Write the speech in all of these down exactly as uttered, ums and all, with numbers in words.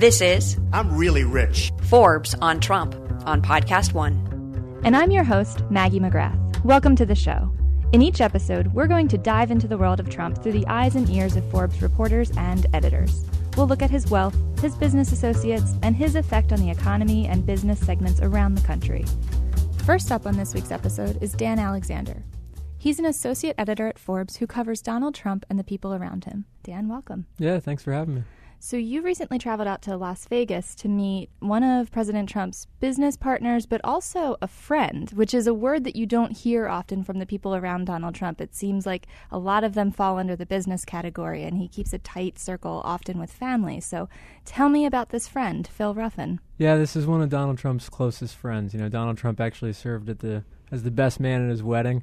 This is I'm Really Rich, Forbes on Trump on Podcast One. And I'm your host, Maggie McGrath. Welcome to the show. In each episode, we're going to dive into the world of Trump through the eyes and ears of Forbes reporters and editors. We'll look at his wealth, his business associates, and his effect on the economy and business segments around the country. First up on this week's episode is Dan Alexander. He's an associate editor at Forbes who covers Donald Trump and the people around him. Dan, welcome. Yeah, thanks for having me. So you recently traveled out to Las Vegas to meet one of President Trump's business partners, but also a friend, which is a word that you don't hear often from the people around Donald Trump. It seems like a lot of them fall under the business category, and he keeps a tight circle, often with family. So tell me about this friend, Phil Ruffin. Yeah, this is one of Donald Trump's closest friends. You know, Donald Trump actually served at the as the best man at his wedding.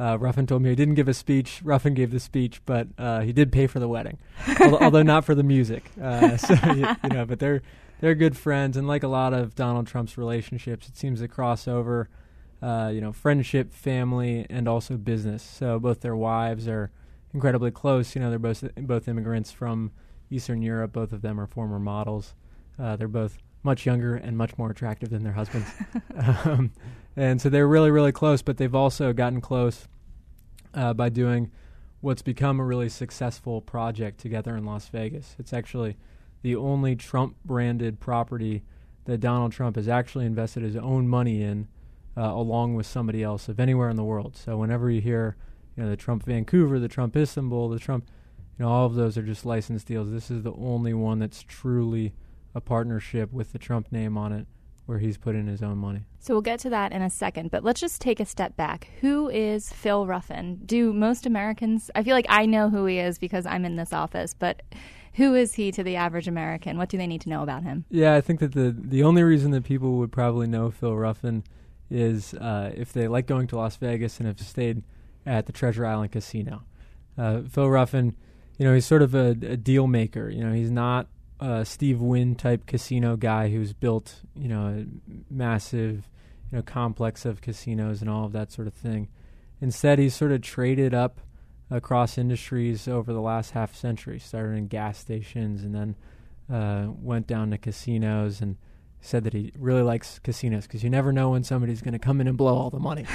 Uh, Ruffin told me he didn't give a speech. Ruffin gave the speech, but uh, he did pay for the wedding, although, although not for the music. Uh, so you, you know, but they're they're good friends, and like a lot of Donald Trump's relationships, it seems to cross over. Uh, you know, friendship, family, and also business. So both their wives are incredibly close. You know, they're both both immigrants from Eastern Europe. Both of them are former models. Uh, they're both much younger and much more attractive than their husbands. um, and so they're really, really close, but they've also gotten close uh, by doing what's become a really successful project together in Las Vegas. It's actually the only Trump-branded property that Donald Trump has actually invested his own money in uh, along with somebody else of anywhere in the world. So whenever you hear, you know, the Trump Vancouver, the Trump Istanbul, the Trump, you know, all of those are just license deals. This is the only one that's truly a partnership with the Trump name on it where he's put in his own money. So we'll get to that in a second, but let's just take a step back. Who is Phil Ruffin? Do most Americans, I feel like I know who he is because I'm in this office, but who is he to the average American? What do they need to know about him? Yeah, I think that the, the only reason that people would probably know Phil Ruffin is uh, if they like going to Las Vegas and have stayed at the Treasure Island Casino. Uh, Phil Ruffin, you know, he's sort of a, a deal maker. You know, he's not Uh, Steve Wynn type casino guy who's built, you know, a massive, you know, complex of casinos and all of that sort of thing. Instead, he's sort of traded up across industries over the last half century, started in gas stations and then uh, went down to casinos, and said that he really likes casinos because you never know when somebody's going to come in and blow all the money.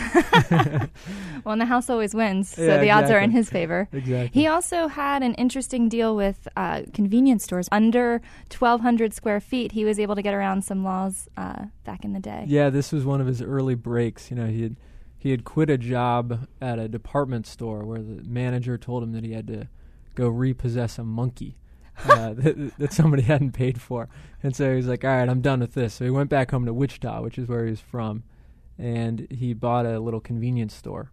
Well, and the house always wins, so yeah, the odds exactly. are in his favor. Exactly. He also had an interesting deal with uh, convenience stores. Under twelve hundred square feet, he was able to get around some laws uh, back in the day. Yeah, this was one of his early breaks. You know, he had, he had quit a job at a department store where the manager told him that he had to go repossess a monkey. uh, that, that somebody hadn't paid for. And so he's like, all right, I'm done with this. So he went back home to Wichita, which is where he was from, and he bought a little convenience store.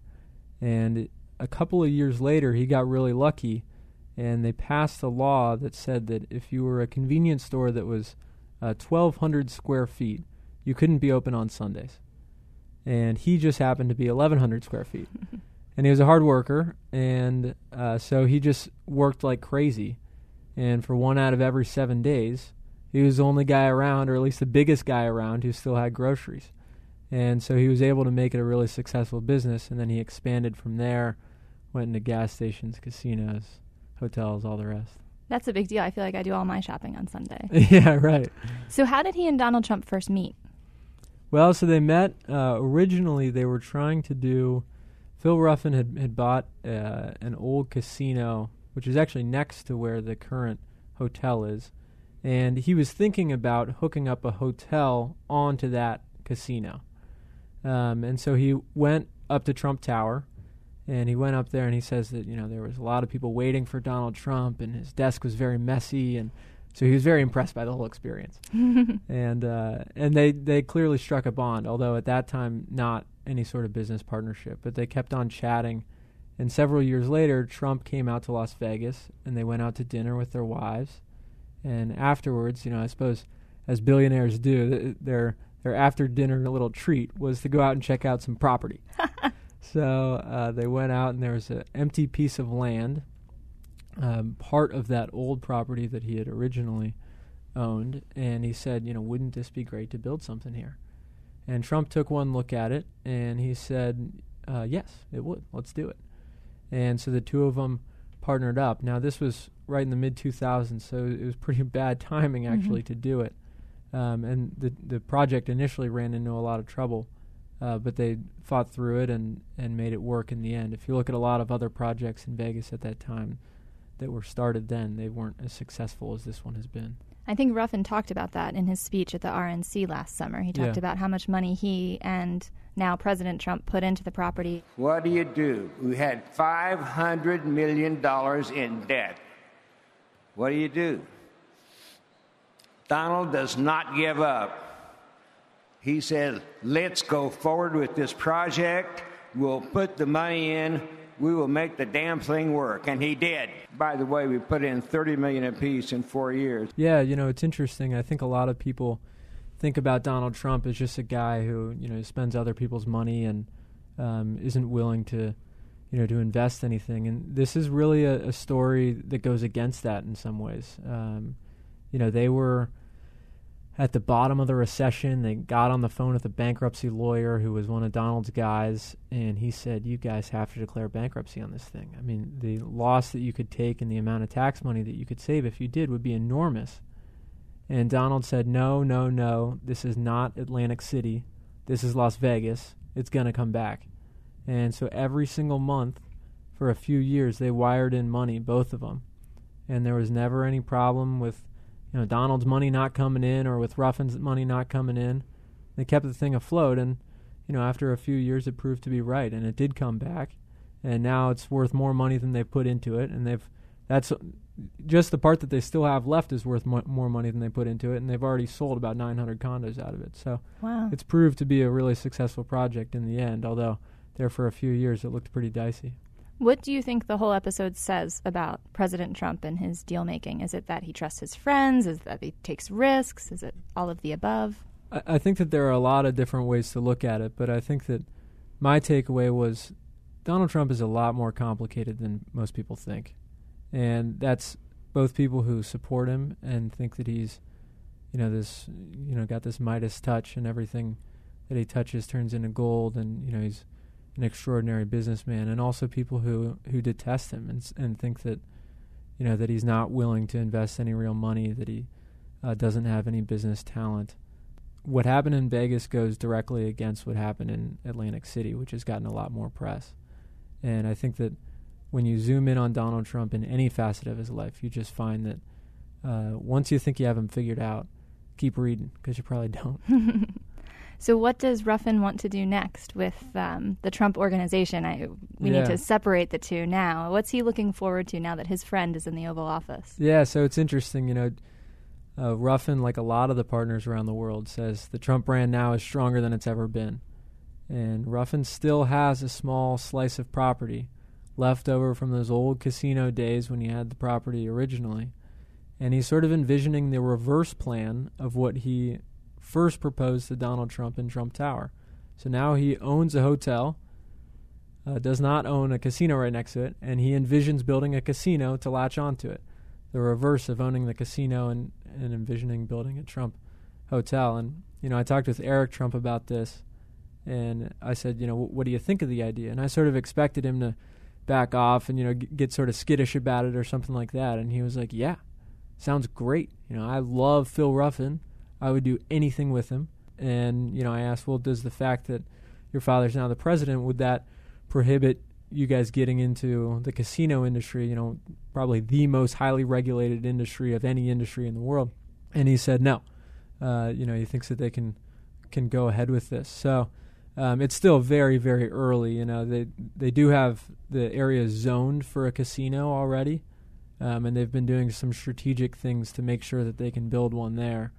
And a couple of years later, he got really lucky, and they passed a law that said that if you were a convenience store that was uh, twelve hundred square feet, you couldn't be open on Sundays. And he just happened to be eleven hundred square feet. And he was a hard worker, and uh, so he just worked like crazy. And for one out of every seven days, he was the only guy around, or at least the biggest guy around, who still had groceries. And so he was able to make it a really successful business, and then he expanded from there, went into gas stations, casinos, hotels, all the rest. That's a big deal. I feel like I do all my shopping on Sunday. Yeah, right. So how did he and Donald Trump first meet? Well, so they met. Uh, originally, they were trying to do... Phil Ruffin had, had bought uh, an old casino, which is actually next to where the current hotel is. And he was thinking about hooking up a hotel onto that casino. Um, and so he went up to Trump Tower, and he went up there, and he says that, you know, there was a lot of people waiting for Donald Trump, and his desk was very messy, and so he was very impressed by the whole experience. and uh, and they, they clearly struck a bond, although at that time not any sort of business partnership, but they kept on chatting. And several years later, Trump came out to Las Vegas, and they went out to dinner with their wives. And afterwards, you know, I suppose as billionaires do, th- their their after dinner little treat was to go out and check out some property. So uh, they went out, and there was an empty piece of land, um, part of that old property that he had originally owned. And he said, you know, wouldn't this be great to build something here? And Trump took one look at it, and he said, uh, yes, it would. Let's do it. And so the two of them partnered up. Now, this was right in the mid two thousands, so it was pretty bad timing actually mm-hmm. to do it. Um, and the the project initially ran into a lot of trouble, uh, but they fought through it and, and made it work in the end. If you look at a lot of other projects in Vegas at that time that were started then, they weren't as successful as this one has been. I think Ruffin talked about that in his speech at the R N C last summer. He talked yeah. about how much money he and now President Trump put into the property. What do you do? We had five hundred million dollars in debt. What do you do? Donald does not give up. He says, let's go forward with this project. We'll put the money in. We will make the damn thing work. And he did. By the way, we put in thirty million dollars apiece in four years. Yeah, you know, it's interesting. I think a lot of people think about Donald Trump as just a guy who, you know, spends other people's money and um, isn't willing to, you know, to invest anything. And this is really a, a story that goes against that in some ways. Um, you know, they were at the bottom of the recession. They got on the phone with a bankruptcy lawyer who was one of Donald's guys, and he said, you guys have to declare bankruptcy on this thing. I mean, the loss that you could take and the amount of tax money that you could save if you did would be enormous. And Donald said, no, no, no, this is not Atlantic City. This is Las Vegas. It's going to come back. And so every single month for a few years, they wired in money, both of them. And there was never any problem with, you know, Donald's money not coming in or with Ruffin's money not coming in. They kept the thing afloat, and, you know, after a few years it proved to be right, and it did come back, and now it's worth more money than they put into it, and they've that's just the part that they still have left is worth mo- more money than they put into it, and they've already sold about nine hundred condos out of it. So wow. It's proved to be a really successful project in the end, although there for a few years it looked pretty dicey. What do you think the whole episode says about President Trump and his deal-making? Is it that he trusts his friends? Is it that he takes risks? Is it all of the above? I, I think that there are a lot of different ways to look at it, but I think that my takeaway was Donald Trump is a lot more complicated than most people think. And that's both people who support him and think that he's, you know, this, you know, got this Midas touch and everything that he touches turns into gold, and, you know, he's an extraordinary businessman, and also people who, who detest him and and think that, you know, that he's not willing to invest any real money, that he uh, doesn't have any business talent. What happened in Vegas goes directly against what happened in Atlantic City, which has gotten a lot more press. And I think that when you zoom in on Donald Trump in any facet of his life, you just find that uh, once you think you have him figured out, keep reading, because you probably don't. So what does Ruffin want to do next with um, the Trump Organization? I, we yeah. need to separate the two now. What's he looking forward to now that his friend is in the Oval Office? Yeah, so it's interesting. You know, uh, Ruffin, like a lot of the partners around the world, says the Trump brand now is stronger than it's ever been. And Ruffin still has a small slice of property left over from those old casino days when he had the property originally. And he's sort of envisioning the reverse plan of what he first proposed to Donald Trump in Trump Tower. So now he owns a hotel, uh, does not own a casino right next to it, and he envisions building a casino to latch onto it. The reverse of owning the casino and, and envisioning building a Trump hotel. And, you know, I talked with Eric Trump about this, and I said, you know, w- what do you think of the idea? And I sort of expected him to back off and, you know, g- get sort of skittish about it or something like that. And he was like, yeah, sounds great. You know, I love Phil Ruffin. I would do anything with him. And, you know, I asked, well, does the fact that your father's now the president, would that prohibit you guys getting into the casino industry, you know, probably the most highly regulated industry of any industry in the world? And he said no. Uh, you know, he thinks that they can can go ahead with this. So um, it's still very, very early. You know, they, they do have the area zoned for a casino already, um, and they've been doing some strategic things to make sure that they can build one there.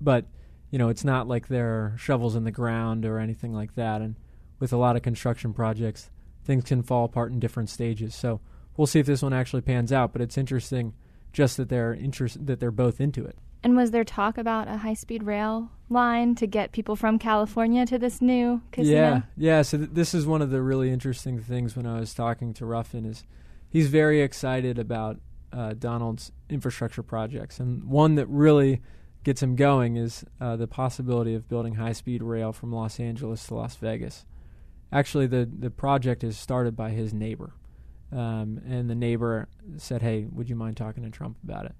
But, you know, it's not like there are shovels in the ground or anything like that. And with a lot of construction projects, things can fall apart in different stages. So we'll see if this one actually pans out. But it's interesting just that they're interest- that they're both into it. And was there talk about a high-speed rail line to get people from California to this new casino? Yeah, yeah. So th- this is one of the really interesting things when I was talking to Ruffin is he's very excited about uh, Donald's infrastructure projects. And one that really gets him going is uh, the possibility of building high-speed rail from Los Angeles to Las Vegas. Actually, the, the project is started by his neighbor. Um, and the neighbor said, hey, would you mind talking to Trump about it?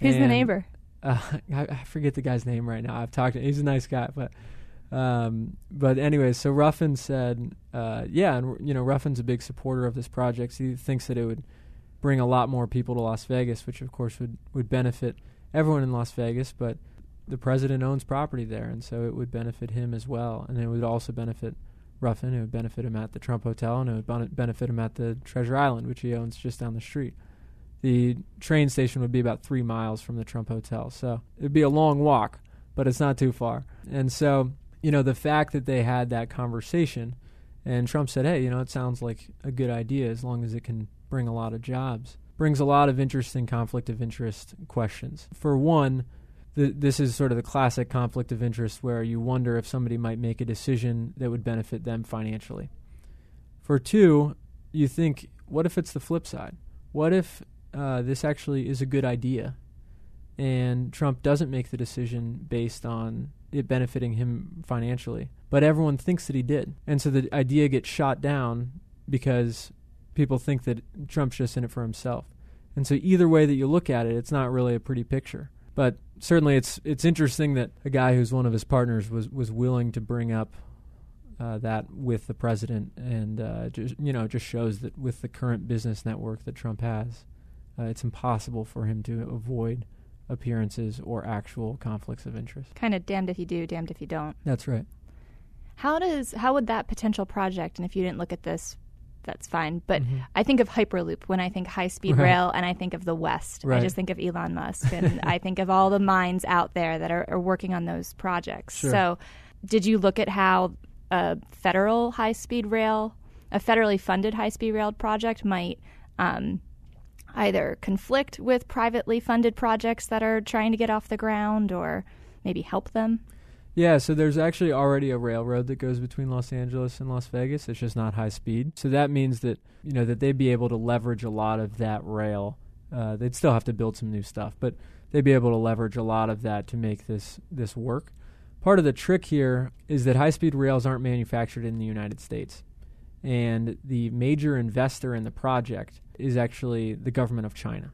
Who's and, the neighbor? Uh, I, I forget the guy's name right now. I've talked to him. He's a nice guy. But um, but anyway, so Ruffin said, uh, yeah, and you know, Ruffin's a big supporter of this project. So he thinks that it would bring a lot more people to Las Vegas, which, of course, would, would benefit everyone in Las Vegas. But the president owns property there, and so it would benefit him as well. And it would also benefit Ruffin, it would benefit him at the Trump Hotel, and it would bon- benefit him at the Treasure Island, which he owns just down the street. The train station would be about three miles from the Trump Hotel, so it would be a long walk, but it's not too far. And so, you know, the fact that they had that conversation, and Trump said, hey, you know, it sounds like a good idea as long as it can bring a lot of jobs, brings a lot of interesting conflict of interest questions. For one, The, this is sort of the classic conflict of interest where you wonder if somebody might make a decision that would benefit them financially. For two, you think, what if it's the flip side? What if uh, this actually is a good idea and Trump doesn't make the decision based on it benefiting him financially, but everyone thinks that he did? And so the idea gets shot down because people think that Trump's just in it for himself. And so either way that you look at it, it's not really a pretty picture. But certainly it's it's interesting that a guy who's one of his partners was, was willing to bring up uh, that with the president, and uh, just, you know, it just shows that with the current business network that Trump has, uh, it's impossible for him to avoid appearances or actual conflicts of interest. Kind of damned if you do, damned if you don't. That's right. How does how would that potential project, and if you didn't look at this, that's fine. But mm-hmm. I think of Hyperloop when I think high-speed right. rail, and I think of the West. Right. I just think of Elon Musk, and I think of all the minds out there that are, are working on those projects. Sure. So did you look at how a federal high-speed rail, a federally funded high-speed rail project might um, either conflict with privately funded projects that are trying to get off the ground or maybe help them? Yeah, so there's actually already a railroad that goes between Los Angeles and Las Vegas. It's just not high speed. So that means that, you know, that they'd be able to leverage a lot of that rail. Uh, they'd still have to build some new stuff, but they'd be able to leverage a lot of that to make this, this work. Part of the trick here is that high-speed rails aren't manufactured in the United States. And the major investor in the project is actually the government of China.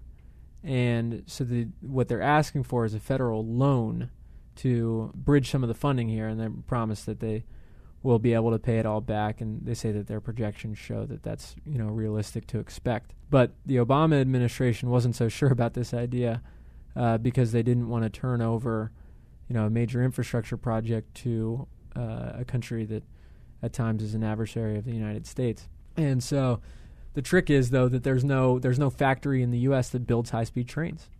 And so the, what they're asking for is a federal loan to bridge some of the funding here, and they promise that they will be able to pay it all back, and they say that their projections show that that's, you know, realistic to expect. But the Obama administration wasn't so sure about this idea uh, because they didn't want to turn over, you know, a major infrastructure project to uh, a country that at times is an adversary of the United States. And so the trick is, though, that there's no there's no factory in the U S that builds high-speed trains.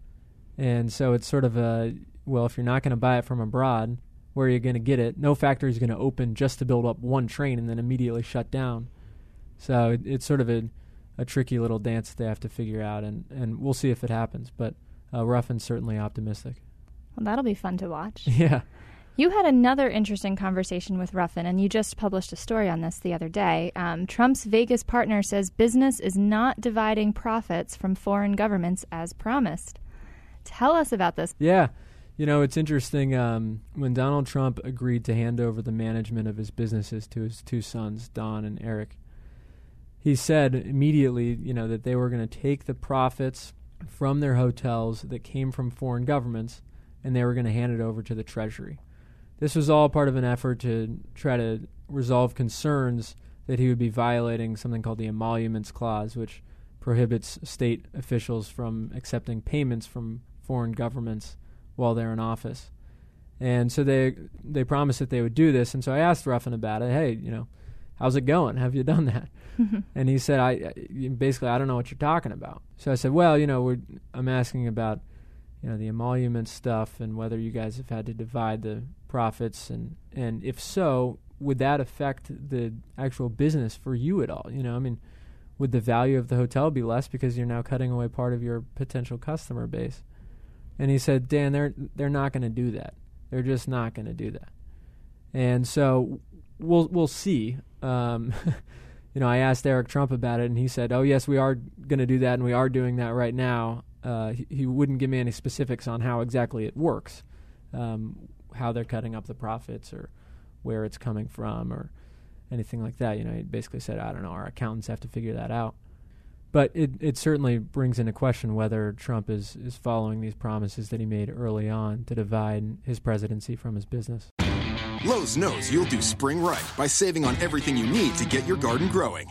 And so it's sort of a, well, if you're not going to buy it from abroad, where are you going to get it? No factory is going to open just to build up one train and then immediately shut down. So it, it's sort of a, a tricky little dance that they have to figure out, and, and we'll see if it happens. But uh, Ruffin's certainly optimistic. Well, that'll be fun to watch. Yeah. You had another interesting conversation with Ruffin, and you just published a story on this the other day. Um, Trump's Vegas partner says business is not dividing profits from foreign governments as promised. Tell us about this. Yeah. You know, it's interesting, um, when Donald Trump agreed to hand over the management of his businesses to his two sons, Don and Eric, he said immediately, you know, that they were going to take the profits from their hotels that came from foreign governments, and they were going to hand it over to the Treasury. This was all part of an effort to try to resolve concerns that he would be violating something called the Emoluments Clause, which prohibits state officials from accepting payments from foreign governments while they're in office. And so they they promised that they would do this. And so I asked Ruffin about it. Hey, you know, how's it going? Have you done that? And he said, I, I basically, I don't know what you're talking about. So I said, well, you know, we're, I'm asking about, you know, the emolument stuff and whether you guys have had to divide the profits. And, and if so, would that affect the actual business for you at all? You know, I mean, would the value of the hotel be less because you're now cutting away part of your potential customer base? And he said, Dan, they're they're not going to do that. They're just not going to do that. And so we'll we'll see. Um, you know, I asked Eric Trump about it, and he said, oh, yes, we are going to do that, and we are doing that right now. Uh, he, he wouldn't give me any specifics on how exactly it works, um, how they're cutting up the profits or where it's coming from or anything like that. You know, he basically said, I don't know, our accountants have to figure that out. But it, it certainly brings into question whether Trump is, is following these promises that he made early on to divide his presidency from his business. Lowe's knows you'll do spring right by saving on everything you need to get your garden growing.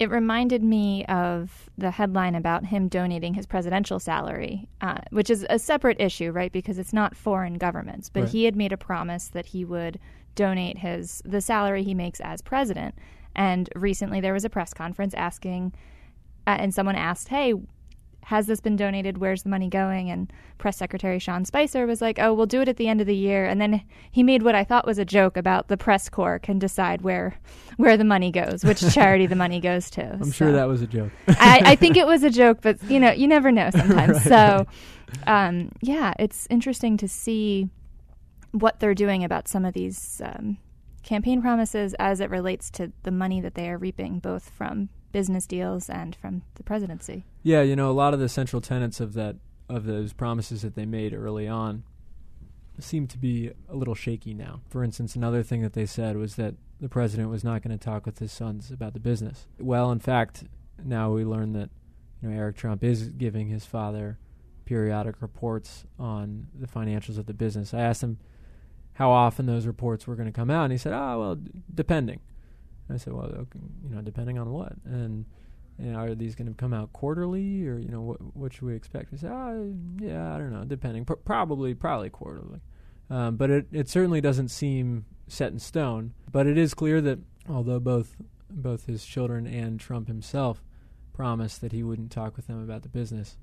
It reminded me of the headline about him donating his presidential salary, uh, which is a separate issue, right, because it's not foreign governments. But right. He had made a promise that he would donate his the salary he makes as president. And recently there was a press conference asking, uh, and someone asked, hey, has this been donated? Where's the money going? And Press Secretary Sean Spicer was like, oh, we'll do it at the end of the year. And then he made what I thought was a joke about the press corps can decide where where the money goes, which charity the money goes to. I'm so. sure that was a joke. I, I think it was a joke, but, you know, you never know sometimes. Right, so, right. Um, yeah, it's interesting to see what they're doing about some of these um, campaign promises as it relates to the money that they are reaping, both from business deals and from the presidency. Yeah, you know, a lot of the central tenets of that of those promises that they made early on seem to be a little shaky now. For instance, another thing that they said was that the president was not going to talk with his sons about the business. Well, in fact, now we learn that, you know, Eric Trump is giving his father periodic reports on the financials of the business. I asked him how often those reports were going to come out, and he said, "Ah, oh, well, d- depending." I said, well, okay, you know, depending on what? And, you know, are these going to come out quarterly or, you know, wh- what should we expect? He said, oh, yeah, I don't know, depending. P- probably, probably quarterly. Um, but it, it certainly doesn't seem set in stone. But it is clear that although both both his children and Trump himself promised that he wouldn't talk with them about the business,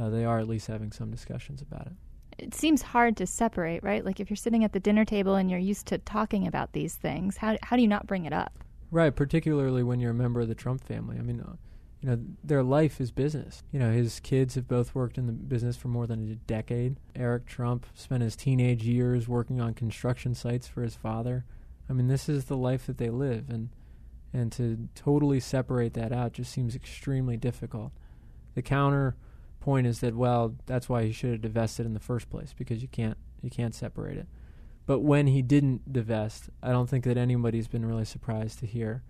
uh, they are at least having some discussions about it. It seems hard to separate, right? Like if you're sitting at the dinner table and you're used to talking about these things, how how do you not bring it up? Right, particularly when you're a member of the Trump family. I mean, uh, you know, their life is business. You know, his kids have both worked in the business for more than a decade. Eric Trump spent his teenage years working on construction sites for his father. I mean, this is the life that they live, and and to totally separate that out just seems extremely difficult. The counterpoint is that, well, that's why he should have divested in the first place, because you can't you can't separate it. But when he didn't divest, I don't think that anybody's been really surprised to hear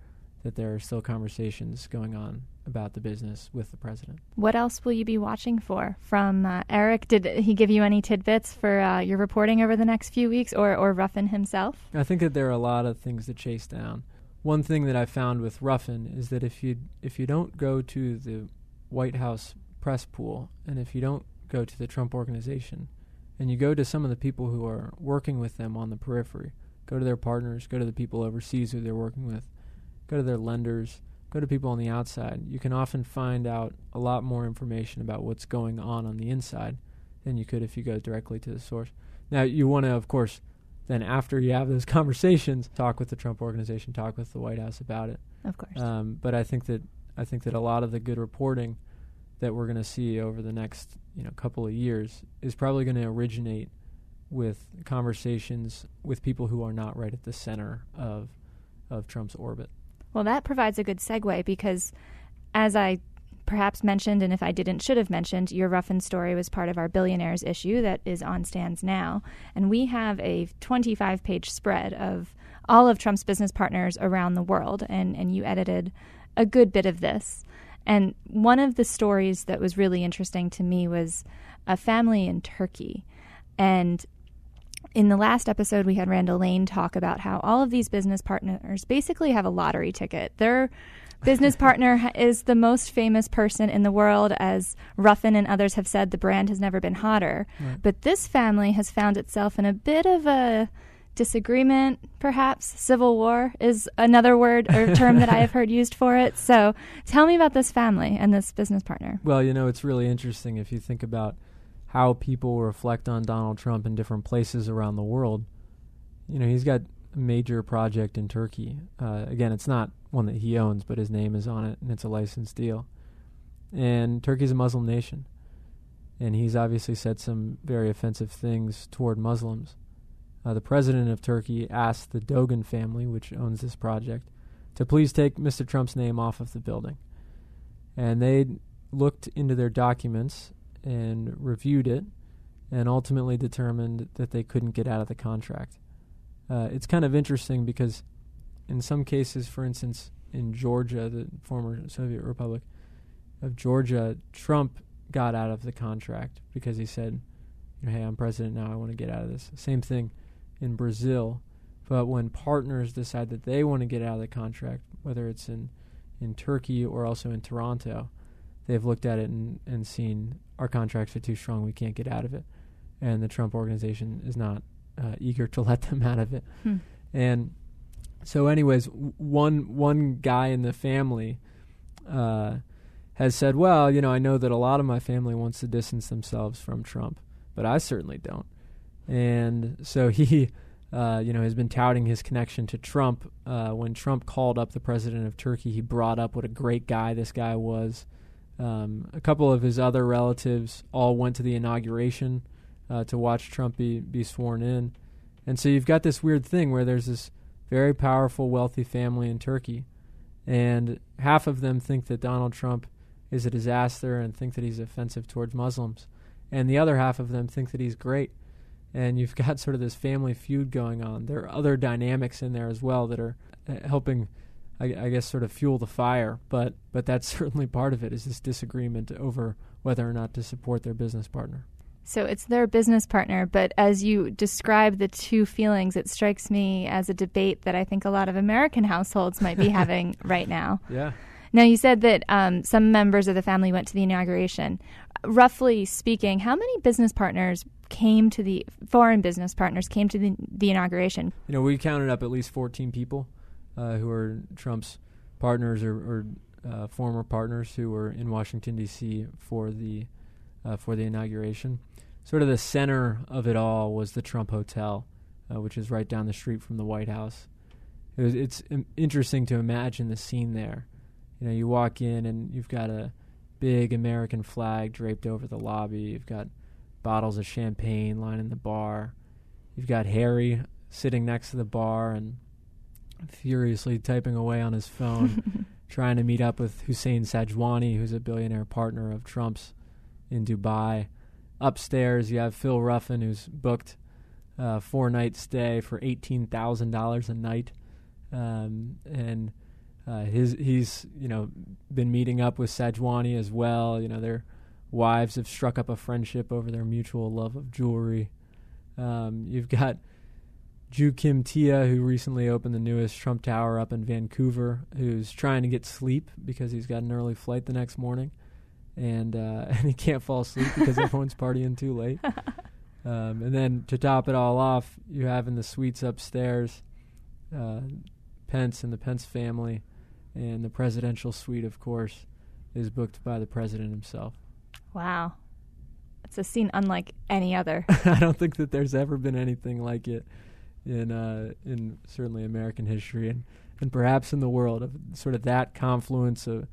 that there are still conversations going on about the business with the president. What else will you be watching for from uh, Eric? Did he give you any tidbits for uh, your reporting over the next few weeks, or, or Ruffin himself? I think that there are a lot of things to chase down. One thing that I found with Ruffin is that if you if you don't go to the White House press pool, and if you don't go to the Trump Organization, and you go to some of the people who are working with them on the periphery, go to their partners, go to the people overseas who they're working with, go to their lenders, go to people on the outside, you can often find out a lot more information about what's going on on the inside than you could if you go directly to the source. Now, you want to, of course, then after you have those conversations, talk with the Trump Organization, talk with the White House about it. Of course. Um, but I think that I think that a lot of the good reporting that we're going to see over the next, you know, couple of years is probably going to originate with conversations with people who are not right at the center of of Trump's orbit. Well, that provides a good segue, because as I perhaps mentioned, and if I didn't, should have mentioned, your Ruffin story was part of our Billionaires issue that is on stands now. And we have a twenty-five page spread of all of Trump's business partners around the world. And, and you edited a good bit of this. And one of the stories that was really interesting to me was a family in Turkey. And in the last episode, we had Randall Lane talk about how all of these business partners basically have a lottery ticket. Their business partner is the most famous person in the world. As Ruffin and others have said, the brand has never been hotter. Right. But this family has found itself in a bit of a disagreement, perhaps. Civil war is another word or term that I have heard used for it. So tell me about this family and this business partner. Well, you know, it's really interesting if you think about how people reflect on Donald Trump in different places around the world. You know, he's got a major project in Turkey. Uh, again, it's not one that he owns, but his name is on it, and it's a licensed deal. And Turkey's a Muslim nation. and he's obviously said some very offensive things toward Muslims. Uh, the president of Turkey asked the Dogan family, which owns this project, to please take Mister Trump's name off of the building. And they looked into their documents and reviewed it and ultimately determined that they couldn't get out of the contract. Uh, it's kind of interesting because in some cases, for instance, in Georgia, the former Soviet Republic of Georgia, Trump got out of the contract because he said, hey, I'm president now, I want to get out of this. Same thing in Brazil. But when partners decide that they want to get out of the contract, whether it's in, in Turkey or also in Toronto, they've looked at it and, and seen our contracts are too strong, we can't get out of it. And the Trump Organization is not uh, eager to let them out of it. Hmm. And so anyways, w- one one guy in the family uh, has said, well, you know, I know that a lot of my family wants to distance themselves from Trump, but I certainly don't. And so he... Uh, you know, has been touting his connection to Trump. Uh, when Trump called up the president of Turkey, he brought up what a great guy this guy was. Um, a couple of his other relatives all went to the inauguration uh, to watch Trump be, be sworn in. And so you've got this weird thing where there's this very powerful, wealthy family in Turkey, and half of them think that Donald Trump is a disaster and think that he's offensive towards Muslims. And the other half of them think that he's great. And you've got sort of this family feud going on. There are other dynamics in there as well that are helping, I, I guess, sort of fuel the fire. But but that's certainly part of it, is this disagreement over whether or not to support their business partner. So it's their business partner. But as you describe the two feelings, it strikes me as a debate that I think a lot of American households might be having right now. Yeah. Now, you said that um, some members of the family went to the inauguration. Roughly speaking, how many business partners came to the foreign business partners came to the, the inauguration? You know, we counted up at least fourteen people uh, who are Trump's partners or, or uh, former partners who were in Washington, D C for the uh, for the inauguration. Sort of the center of it all was the Trump Hotel, uh, which is right down the street from the White House. It was, it's um, interesting to imagine the scene there. You know, you walk in and you've got a big American flag draped over the lobby. You've got bottles of champagne lining the bar. You've got Harry sitting next to the bar and furiously typing away on his phone, trying to meet up with Hussein Sajwani, who's a billionaire partner of Trump's in Dubai. Upstairs, you have Phil Ruffin, who's booked a four-night stay for eighteen thousand dollars a night. Um, and... Uh, his he's you know been meeting up with Sajwani as well. You know, their wives have struck up a friendship over their mutual love of jewelry. Um, you've got Ju Kim Tia, who recently opened the newest Trump Tower up in Vancouver, who's trying to get sleep because he's got an early flight the next morning, and uh, and he can't fall asleep because everyone's partying too late. Um, and then to top it all off, you have in the suites upstairs uh, Pence and the Pence family. And the presidential suite, of course, is booked by the president himself. Wow. It's a scene unlike any other. I don't think that there's ever been anything like it in uh, in certainly American history and, and perhaps in the world, of sort of that confluence of,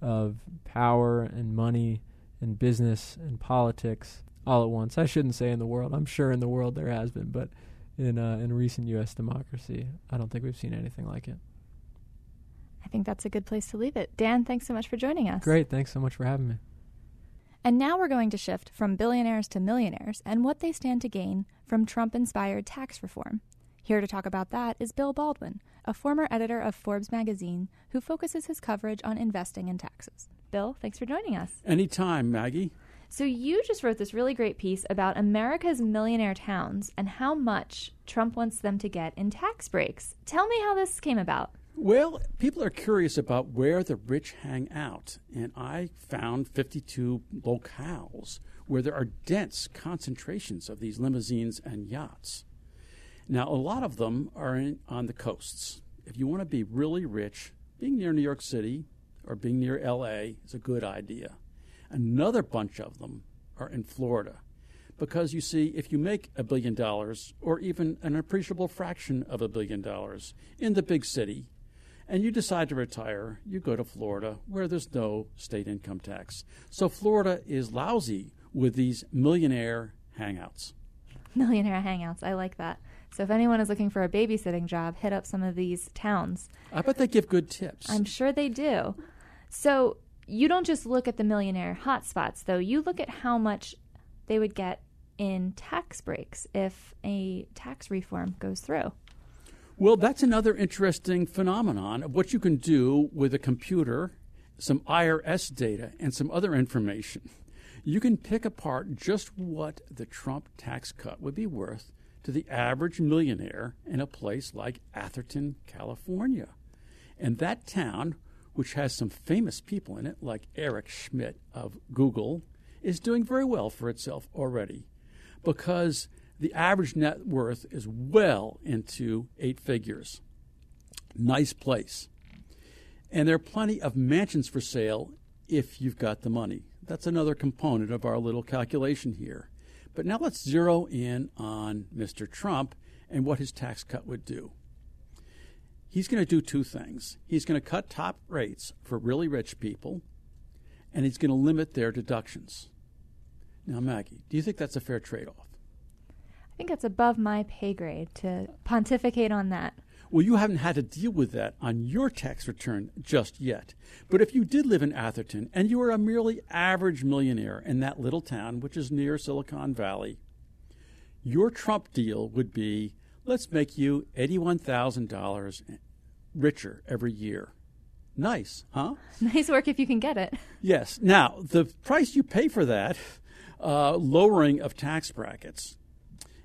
of power and money and business and politics all at once. I shouldn't say in the world. I'm sure in the world there has been, but in uh, in recent U S democracy, I don't think we've seen anything like it. I think that's a good place to leave it. Dan, thanks so much for joining us. Great. Thanks so much for having me. And now we're going to shift from billionaires to millionaires and what they stand to gain from Trump-inspired tax reform. Here to talk about that is Bill Baldwin, a former editor of Forbes magazine who focuses his coverage on investing in taxes. Bill, thanks for joining us. Anytime, Maggie. So you just wrote this really great piece about America's millionaire towns and how much Trump wants them to get in tax breaks. Tell me how this came about. Well, people are curious about where the rich hang out, and I found fifty-two locales where there are dense concentrations of these limousines and yachts. Now, a lot of them are in, on the coasts. If you want to be really rich, being near New York City or being near L A is a good idea. Another bunch of them are in Florida, because, you see, if you make a billion dollars or even an appreciable fraction of a billion dollars in the big city, and you decide to retire, you go to Florida, where there's no state income tax. So Florida is lousy with these millionaire hangouts. Millionaire hangouts. I like that. So if anyone is looking for a babysitting job, hit up some of these towns. I bet they give good tips. I'm sure they do. So you don't just look at the millionaire hotspots, though. You look at how much they would get in tax breaks if a tax reform goes through. Well, that's another interesting phenomenon of what you can do with a computer, some I R S data, and some other information. You can pick apart just what the Trump tax cut would be worth to the average millionaire in a place like Atherton, California. And that town, which has some famous people in it, like Eric Schmidt of Google, is doing very well for itself already because the average net worth is well into eight figures. Nice place. And there are plenty of mansions for sale if you've got the money. That's another component of our little calculation here. But now let's zero in on Mister Trump and what his tax cut would do. He's going to do two things. He's going to cut top rates for really rich people, and he's going to limit their deductions. Now, Maggie, do you think that's a fair trade-off? I think that's above my pay grade to pontificate on that. Well, you haven't had to deal with that on your tax return just yet. But if you did live in Atherton and you were a merely average millionaire in that little town, which is near Silicon Valley, your Trump deal would be, let's make you eighty-one thousand dollars richer every year. Nice, huh? Nice work if you can get it. Yes. Now, the price you pay for that uh, lowering of tax brackets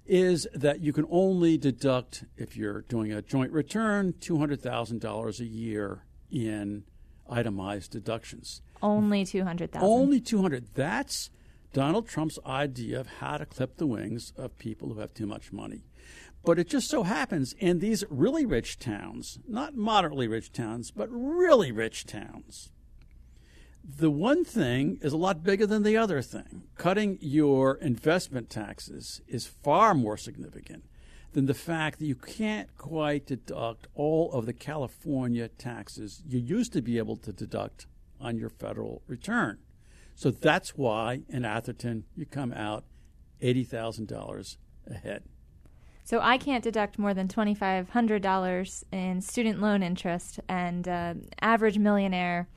is that you can only deduct, if you're doing a joint return, two hundred thousand dollars a year in itemized deductions. Only two hundred thousand dollars. Only two hundred thousand dollars. That's Donald Trump's idea of how to clip the wings of people who have too much money. But it just so happens in these really rich towns, not moderately rich towns, but really rich towns, the one thing is a lot bigger than the other thing. Cutting your investment taxes is far more significant than the fact that you can't quite deduct all of the California taxes you used to be able to deduct on your federal return. So that's why in Atherton you come out eighty thousand dollars ahead. So I can't deduct more than twenty-five hundred dollars in student loan interest, and uh, average millionaire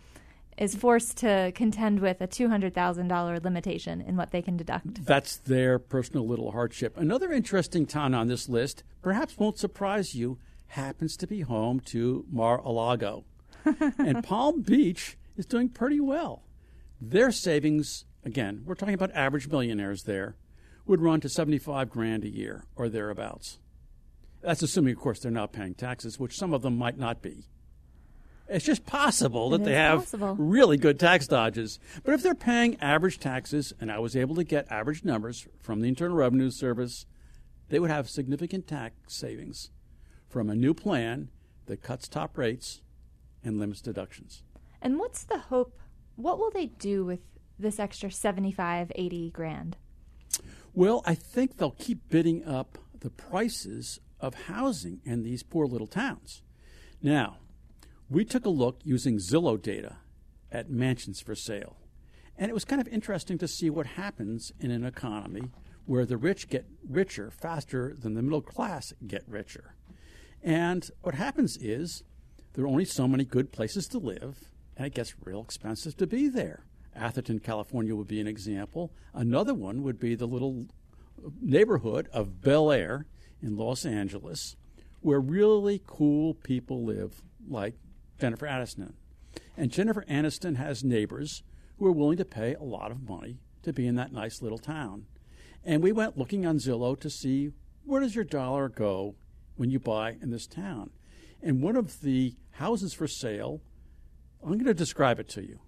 is forced to contend with a two hundred thousand dollars limitation in what they can deduct. That's their personal little hardship. Another interesting town on this list, perhaps won't surprise you, happens to be home to Mar-a-Lago. And Palm Beach is doing pretty well. Their savings, again, we're talking about average millionaires there, would run to seventy-five grand a year or thereabouts. That's assuming, of course, they're not paying taxes, which some of them might not be. It's just possible that they have possible. really good tax dodges. But if they're paying average taxes, and I was able to get average numbers from the Internal Revenue Service, they would have significant tax savings from a new plan that cuts top rates and limits deductions. And what's the hope? What will they do with this extra seventy-five, eighty grand? Well, I think they'll keep bidding up the prices of housing in these poor little towns. Now, we took a look using Zillow data at mansions for sale. And it was kind of interesting to see what happens in an economy where the rich get richer faster than the middle class get richer. And what happens is there are only so many good places to live, and it gets real expensive to be there. Atherton, California would be an example. Another one would be the little neighborhood of Bel Air in Los Angeles, where really cool people live, like Jennifer Aniston. And Jennifer Aniston has neighbors who are willing to pay a lot of money to be in that nice little town. And we went looking on Zillow to see, where does your dollar go when you buy in this town? And one of the houses for sale, I'm going to describe it to you.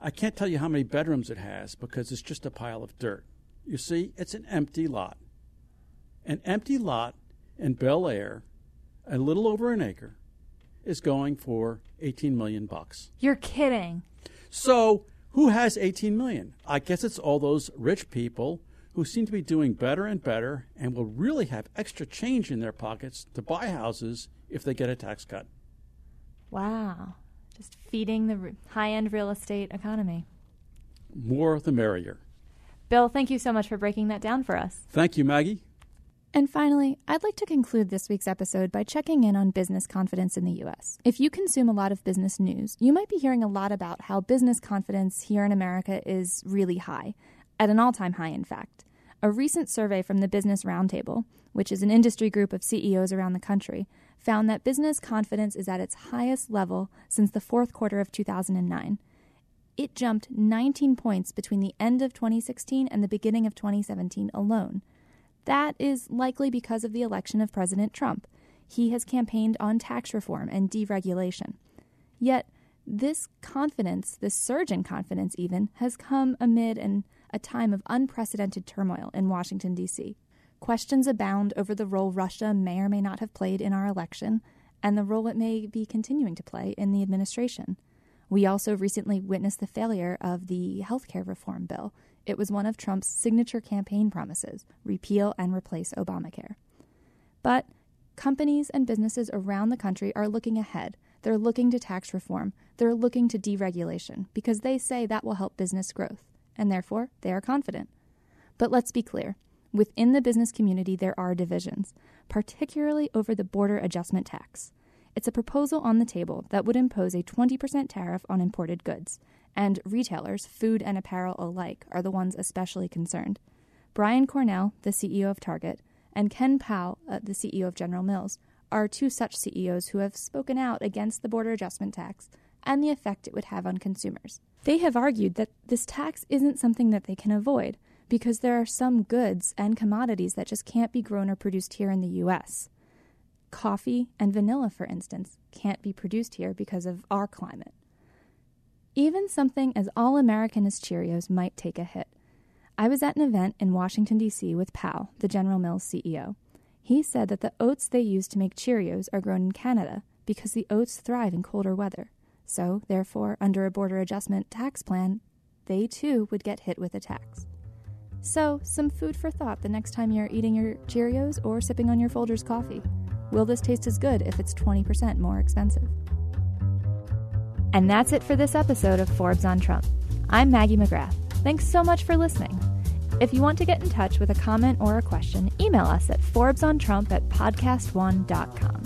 I can't tell you how many bedrooms it has because it's just a pile of dirt. You see, it's an empty lot. An empty lot in Bel Air, a little over an acre, is going for eighteen million bucks. You're kidding. So who has eighteen million? I guess it's all those rich people who seem to be doing better and better and will really have extra change in their pockets to buy houses if they get a tax cut. Wow. Just feeding the high-end real estate economy. More the merrier. Bill, thank you so much for breaking that down for us. Thank you, Maggie. And finally, I'd like to conclude this week's episode by checking in on business confidence in the U S. If you consume a lot of business news, you might be hearing a lot about how business confidence here in America is really high, at an all-time high, in fact. A recent survey from the Business Roundtable, which is an industry group of C E Os around the country, found that business confidence is at its highest level since the fourth quarter of two thousand nine. It jumped nineteen points between the end of twenty sixteen and the beginning of twenty seventeen alone. That is likely because of the election of President Trump. He has campaigned on tax reform and deregulation. Yet, this confidence, this surge in confidence even, has come amid an, a time of unprecedented turmoil in Washington, D C. Questions abound over the role Russia may or may not have played in our election and the role it may be continuing to play in the administration. We also recently witnessed the failure of the healthcare reform bill. It was one of Trump's signature campaign promises, repeal and replace Obamacare. But companies and businesses around the country are looking ahead. They're looking to tax reform. They're looking to deregulation because they say that will help business growth, and therefore they are confident. But let's be clear. Within the business community, there are divisions, particularly over the border adjustment tax. It's a proposal on the table that would impose a twenty percent tariff on imported goods. And retailers, food and apparel alike, are the ones especially concerned. Brian Cornell, the C E O of Target, and Ken Powell, uh, the C E O of General Mills, are two such C E Os who have spoken out against the border adjustment tax and the effect it would have on consumers. They have argued that this tax isn't something that they can avoid because there are some goods and commodities that just can't be grown or produced here in the U S. Coffee and vanilla, for instance, can't be produced here because of our climate. Even something as all-American as Cheerios might take a hit. I was at an event in Washington, D C with Powell, the General Mills C E O. He said that the oats they use to make Cheerios are grown in Canada because the oats thrive in colder weather. So, therefore, under a border adjustment tax plan, they too would get hit with a tax. So, some food for thought the next time you're eating your Cheerios or sipping on your Folgers coffee. Will this taste as good if it's twenty percent more expensive? And that's it for this episode of Forbes on Trump. I'm Maggie McGrath. Thanks so much for listening. If you want to get in touch with a comment or a question, email us at ForbesOnTrump at podcast one dot com.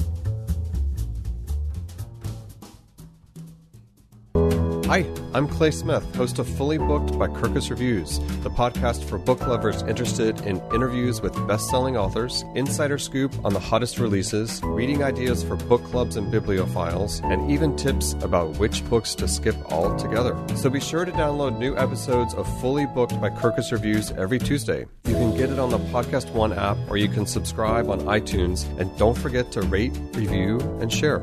Hi, I'm Clay Smith, host of Fully Booked by Kirkus Reviews, the podcast for book lovers interested in interviews with best-selling authors, insider scoop on the hottest releases, reading ideas for book clubs and bibliophiles, and even tips about which books to skip altogether. So be sure to download new episodes of Fully Booked by Kirkus Reviews every Tuesday. You can get it on the Podcast One app, or you can subscribe on iTunes, and don't forget to rate, review, and share.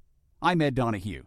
I'm Ed Donahue.